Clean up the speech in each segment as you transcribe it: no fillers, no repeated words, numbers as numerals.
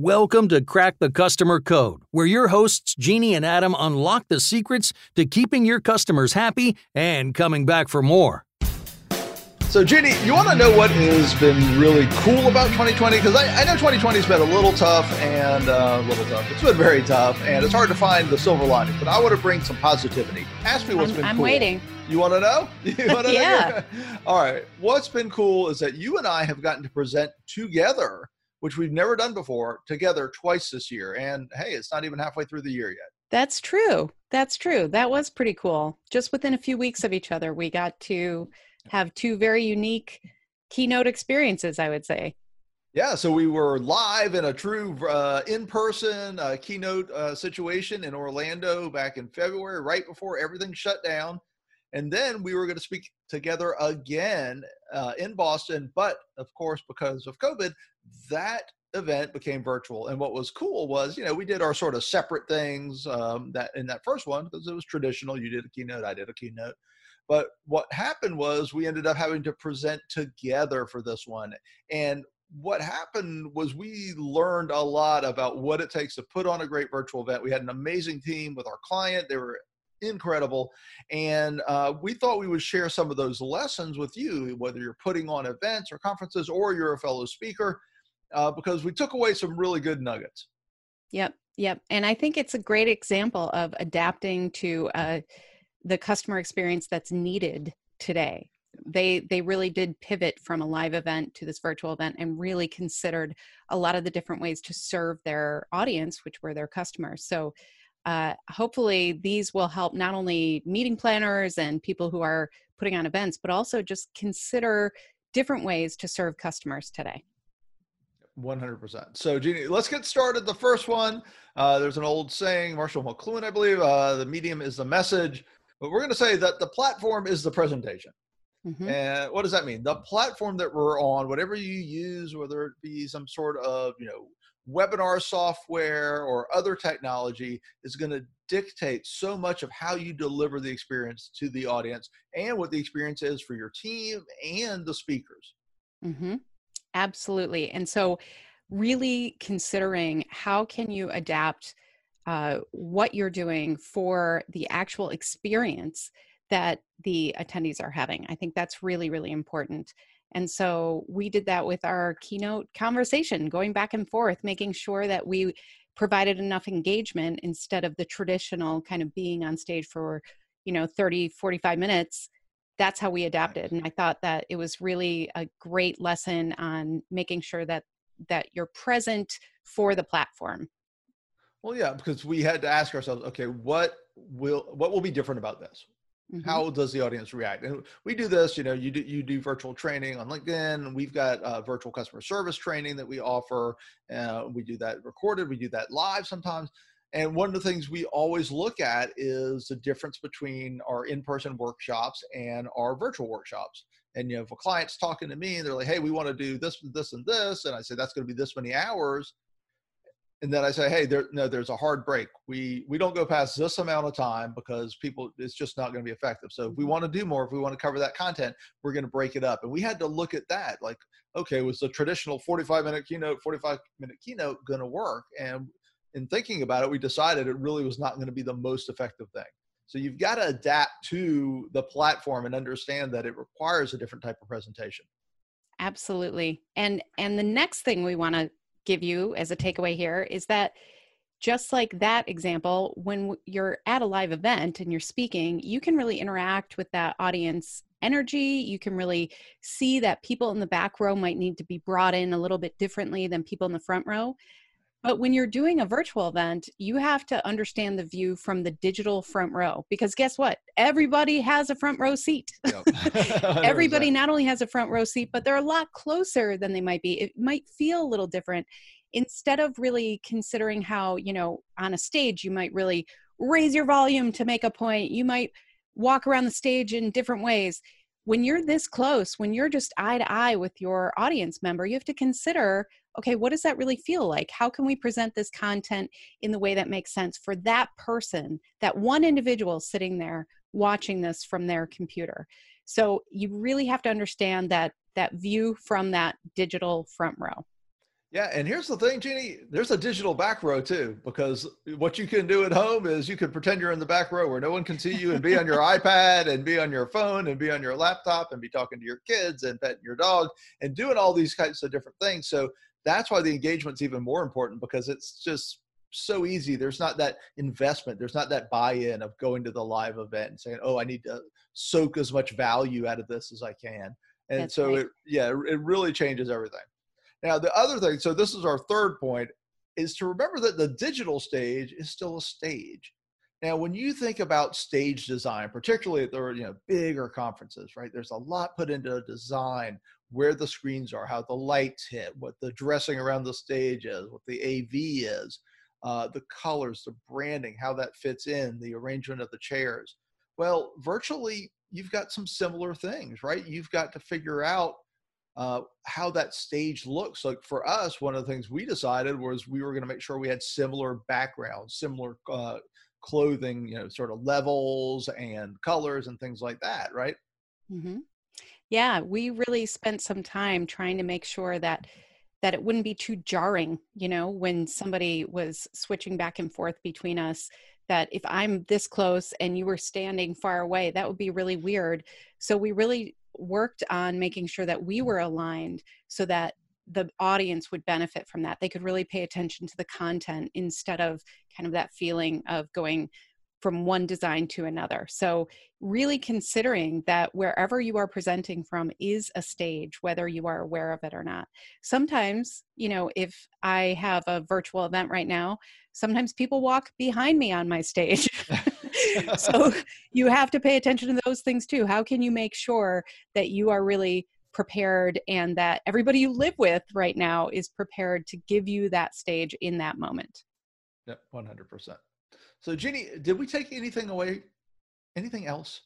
Welcome to Crack the Customer Code, where your hosts Jeannie and Adam unlock the secrets to keeping your customers happy and coming back for more. So Jeannie, you want to know what has been really cool about 2020? Because I know 2020's been a little tough. It's been very tough, and it's hard to find the silver lining. But I want to bring some positivity. Ask me what's been cool. I'm waiting. You want to know? Yeah. All right. What's been cool is that you and I have gotten to present together, which we've never done before, together twice this year. And hey, it's not even halfway through the year yet. That's true. That was pretty cool. Just within a few weeks of each other, we got to have two very unique keynote experiences, I would say. Yeah, so we were live in a true in-person keynote situation in Orlando back in February, right before everything shut down. And then we were going to speak together again in Boston. But of course, because of COVID, that event became virtual. And what was cool was, you know, we did our sort of separate things that in that first one, because it was traditional. You did a keynote, I did a keynote. But what happened was we ended up having to present together for this one. And what happened was we learned a lot about what it takes to put on a great virtual event. We had an amazing team with our client. They were incredible. And we thought we would share some of those lessons with you, whether you're putting on events or conferences or you're a fellow speaker, because we took away some really good nuggets. Yep. And I think it's a great example of adapting to the customer experience that's needed today. They really did pivot from a live event to this virtual event and really considered a lot of the different ways to serve their audience, which were their customers. So hopefully these will help not only meeting planners and people who are putting on events, but also just consider different ways to serve customers today. 100%. So Jeannie, let's get started. The first one, there's an old saying, Marshall McLuhan, I believe, the medium is the message. But we're going to say that the platform is the presentation. Mm-hmm. And what does that mean? The platform that we're on, whatever you use, whether it be some sort of, you know, webinar software or other technology, is going to dictate so much of how you deliver the experience to the audience and what the experience is for your team and the speakers. Mm-hmm. Absolutely. And so really considering how can you adapt what you're doing for the actual experience that the attendees are having. I think that's really, really important. And so we did that with our keynote conversation, going back and forth, making sure that we provided enough engagement instead of the traditional kind of being on stage for, 30, 45 minutes. That's how we adapted. And I thought that it was really a great lesson on making sure that you're present for the platform. Well, yeah, because we had to ask ourselves, okay, what will be different about this? Mm-hmm. How does the audience react? And we do this, you do virtual training on LinkedIn, and we've got virtual customer service training that we offer. We do that recorded, we do that live sometimes. And one of the things we always look at is the difference between our in-person workshops and our virtual workshops. And, if a client's talking to me and they're like, hey, we want to do this, this, and this. And I say, that's going to be this many hours. And then I say, hey, there's a hard break. We don't go past this amount of time because it's just not going to be effective. So if we want to do more, if we want to cover that content, we're going to break it up. And we had to look at that. Like, okay, was the traditional 45-minute keynote going to work? And in thinking about it, we decided it really was not going to be the most effective thing. So you've got to adapt to the platform and understand that it requires a different type of presentation. Absolutely. And the next thing we want to give you as a takeaway here is that just like that example, when you're at a live event and you're speaking, you can really interact with that audience energy. You can really see that people in the back row might need to be brought in a little bit differently than people in the front row. But when you're doing a virtual event, you have to understand the view from the digital front row, because guess what? Everybody has a front row seat. Yep. Everybody not only has a front row seat, but they're a lot closer than they might be. It might feel a little different instead of really considering how, on a stage, you might really raise your volume to make a point. You might walk around the stage in different ways. When you're this close, when you're just eye to eye with your audience member, you have to consider, okay, what does that really feel like? How can we present this content in the way that makes sense for that person, that one individual sitting there watching this from their computer? So you really have to understand that view from that digital front row. Yeah, and here's the thing, Jeannie, there's a digital back row too, because what you can do at home is you can pretend you're in the back row where no one can see you and be on your iPad and be on your phone and be on your laptop and be talking to your kids and petting your dog and doing all these kinds of different things. So that's why the engagement's even more important, because it's just so easy. There's not that investment. There's not that buy-in of going to the live event and saying, oh, I need to soak as much value out of this as I can. And that's so, right. It really changes everything. Now, the other thing, so this is our third point, is to remember that the digital stage is still a stage. Now, when you think about stage design, particularly at the bigger conferences, right, there's a lot put into design, where the screens are, how the lights hit, what the dressing around the stage is, what the AV is, the colors, the branding, how that fits in, the arrangement of the chairs. Well, virtually, you've got some similar things, right? You've got to figure out how that stage looks. Like for us, one of the things we decided was we were going to make sure we had similar backgrounds, similar clothing, sort of levels and colors and things like that, right? Mm-hmm. Yeah, we really spent some time trying to make sure that it wouldn't be too jarring, when somebody was switching back and forth between us, that if I'm this close and you were standing far away, that would be really weird. So we really worked on making sure that we were aligned so that the audience would benefit from that. They could really pay attention to the content instead of kind of that feeling of going from one design to another. So really considering that wherever you are presenting from is a stage, whether you are aware of it or not. Sometimes, if I have a virtual event right now, sometimes people walk behind me on my stage. So you have to pay attention to those things too. How can you make sure that you are really prepared and that everybody you live with right now is prepared to give you that stage in that moment? Yep, 100%. So Jeannie, did we take anything away, anything else?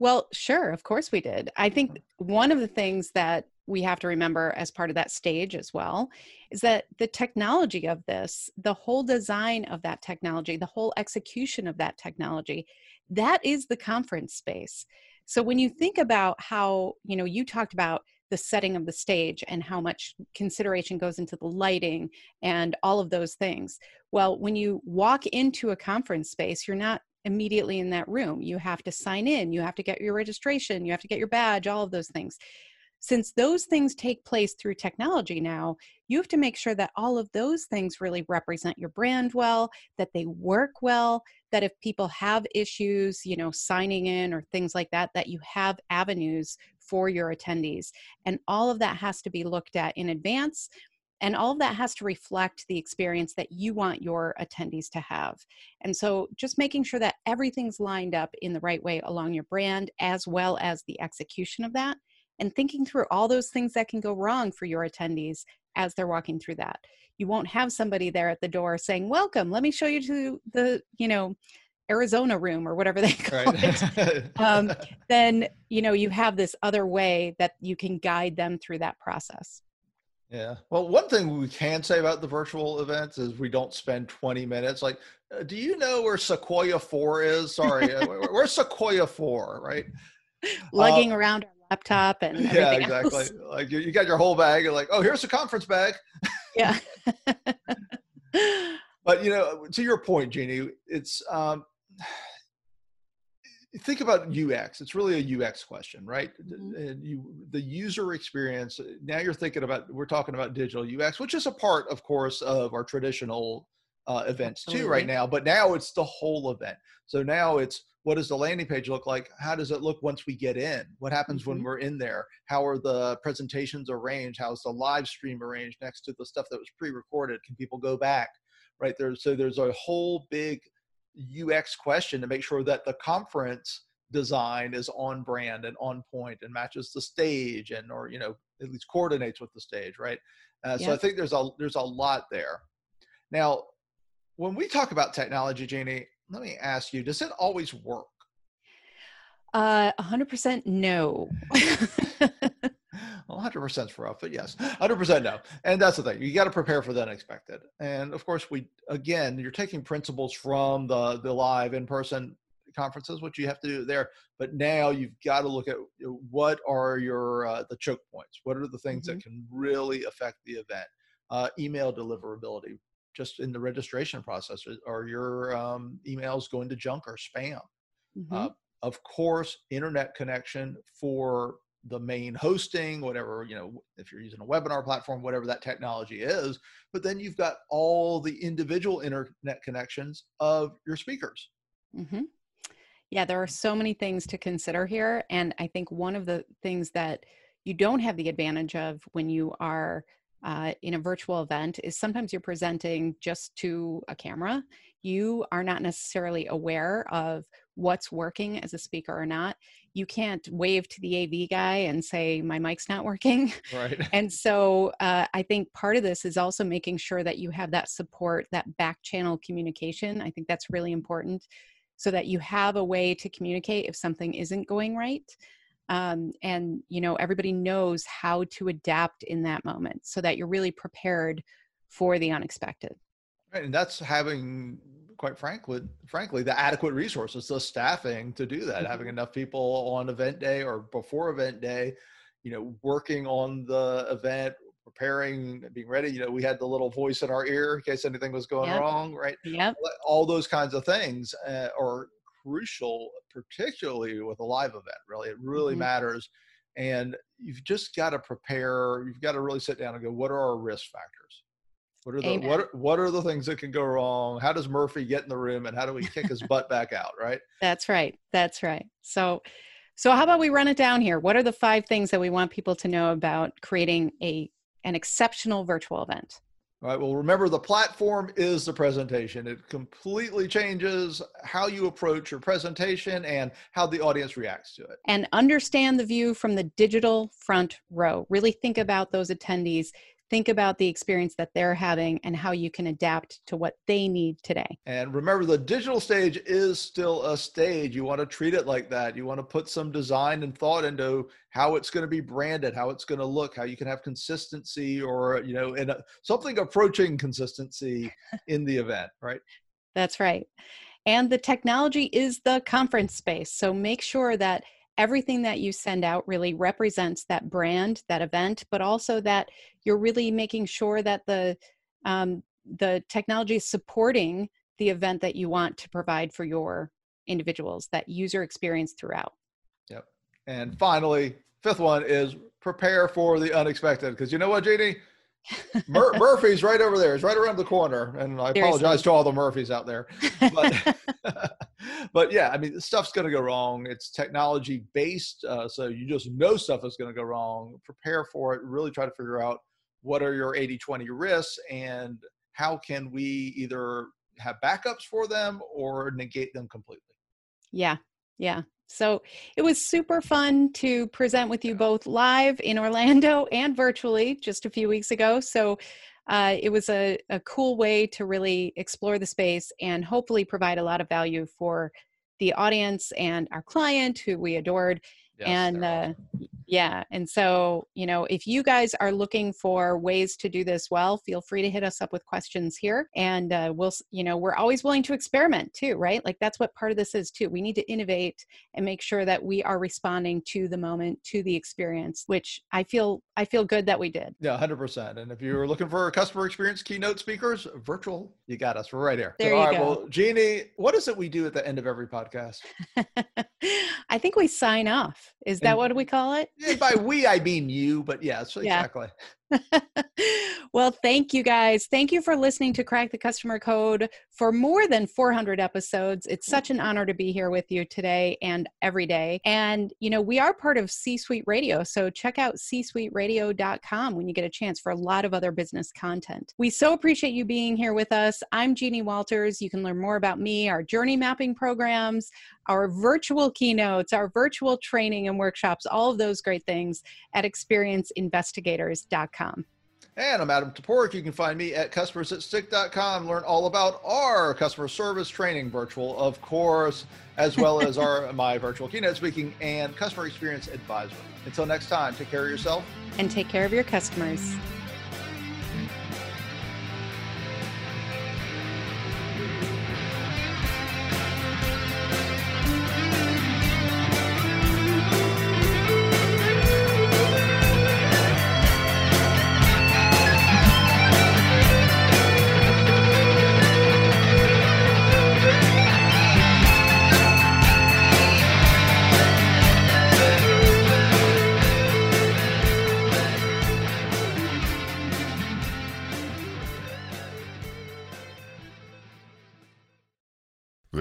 Well, sure, of course we did. I think one of the things that we have to remember as part of that stage as well is that the technology of this, the whole design of that technology, the whole execution of that technology, that is the conference space. So when you think about how, you talked about the setting of the stage and how much consideration goes into the lighting and all of those things. Well, when you walk into a conference space, you're not immediately in that room. You have to sign in, you have to get your registration, you have to get your badge, all of those things. Since those things take place through technology now, you have to make sure that all of those things really represent your brand well, that they work well, that if people have issues, signing in or things like that, that you have avenues for your attendees. And all of that has to be looked at in advance. And all of that has to reflect the experience that you want your attendees to have. And so just making sure that everything's lined up in the right way along your brand, as well as the execution of that. And thinking through all those things that can go wrong for your attendees as they're walking through that. You won't have somebody there at the door saying, welcome, let me show you to the, Arizona room or whatever they call it. Then, you have this other way that you can guide them through that process. Yeah. Well, one thing we can say about the virtual events is we don't spend 20 minutes. Like, do you know where Sequoia 4 is? Sorry, where's Sequoia 4, right? Lugging around laptop and everything exactly. Else. Like you got your whole bag. You're like, oh, here's the conference bag. Yeah. But to your point, Jeannie, it's think about UX. It's really a UX question, right? Mm-hmm. And the user experience. Now you're thinking about we're talking about digital UX, which is a part, of course, of our traditional events too right now. But now it's the whole event. So now it's what does the landing page look like? How does it look once we get in? What happens when we're in there? How are the presentations arranged? How's the live stream arranged next to the stuff that was pre-recorded? Can people go back? Right there. So there's a whole big UX question to make sure that the conference design is on brand and on point and matches the stage and, or, at least coordinates with the stage. Right. So I think there's a lot there. Now, when we talk about technology, Jeannie, let me ask you, does it always work? 100% no. Well, 100% is rough, but yes, 100% no. And that's the thing. You got to prepare for the unexpected. And of course, you're taking principles from the live in-person conferences, which you have to do there. But now you've got to look at what are the choke points? What are the things that can really affect the event? email deliverability, just in the registration process. Are your emails going to junk or spam? Mm-hmm. Of course, internet connection for the main hosting, whatever, you know, if you're using a webinar platform, whatever that technology is, but then you've got all the individual internet connections of your speakers. Mm-hmm. Yeah, there are so many things to consider here. And I think one of the things that you don't have the advantage of when you are in a virtual event is sometimes you're presenting just to a camera. You are not necessarily aware of what's working as a speaker or not. You can't wave to the AV guy and say, my mic's not working. Right. And so I think part of this is also making sure that you have that support, that back channel communication. I think that's really important, so that you have a way to communicate if something isn't going right. And, you know, everybody knows how to adapt in that moment so that you're really prepared for the unexpected. Right. And that's having, quite frankly, the adequate resources, the staffing to do that, mm-hmm. having enough people on event day or before event day, you know, working on the event, preparing, being ready. You know, we had the little voice in our ear in case anything was going yep. wrong, right? Yep. All those kinds of things are crucial, particularly with a live event, really. It really mm-hmm. matters. And you've just got to prepare. You've got to really sit down and go, what are our risk factors? What are the what are the things that can go wrong? How does Murphy get in the room, and how do we kick his butt back out, right? That's right. That's right. So how about we run it down here? What are the 5 things that we want people to know about creating an exceptional virtual event? All right. Well, remember, the platform is the presentation. It completely changes how you approach your presentation and how the audience reacts to it. And understand the view from the digital front row. Really think about those attendees. Think about the experience that they're having and how you can adapt to what they need today. And remember, the digital stage is still a stage. You want to treat it like that. You want to put some design and thought into how it's going to be branded, how it's going to look, how you can have consistency, or, you know, in something approaching consistency in the event, right? That's right. And the technology is the conference space. So make sure that everything that you send out really represents that brand, that event, but also that you're really making sure that the technology is supporting the event that you want to provide for your individuals, that user experience throughout. Yep. And finally, 5th one is prepare for the unexpected. Because you know what, Jeannie? Murphy's right over there. It's right around the corner. And I apologize to all the Murphys out there. But yeah, I mean, stuff's going to go wrong. It's technology based. So you just know stuff is going to go wrong. Prepare for it. Really try to figure out what are your 80-20 risks and how can we either have backups for them or negate them completely. Yeah. Yeah. So it was super fun to present with you both live in Orlando and virtually just a few weeks ago. So it was a cool way to really explore the space and hopefully provide a lot of value for the audience and our client, who we adored. Yes, and awesome. Yeah. And so, you know, if you guys are looking for ways to do this well, feel free to hit us up with questions here. And we'll, you know, we're always willing to experiment too, right? Like, that's what part of this is too. We need to innovate and make sure that we are responding to the moment, to the experience, which I feel good that we did. Yeah, 100%. And if you were looking for customer experience keynote speakers, virtual, you got us right here. There so, you all right, go. Well, Jeannie, what is it we do at the end of every podcast? I think we sign off. Is that what we call it? By we, I mean you, but yes, yeah, exactly. Well, thank you guys. Thank you for listening to Crack the Customer Code for more than 400 episodes. It's such an honor to be here with you today and every day. And, you know, we are part of C-Suite Radio, so check out C-SuiteRadio.com when you get a chance for a lot of other business content. We so appreciate you being here with us. I'm Jeannie Walters. You can learn more about me, our journey mapping programs, our virtual keynotes, our virtual training and workshops, all of those great things at experienceinvestigators.com. And I'm Adam Toporek. You can find me at customersatstick.com. Learn all about our customer service training, virtual, of course, as well as my virtual keynote speaking and customer experience advisory. Until next time, take care of yourself. And take care of your customers.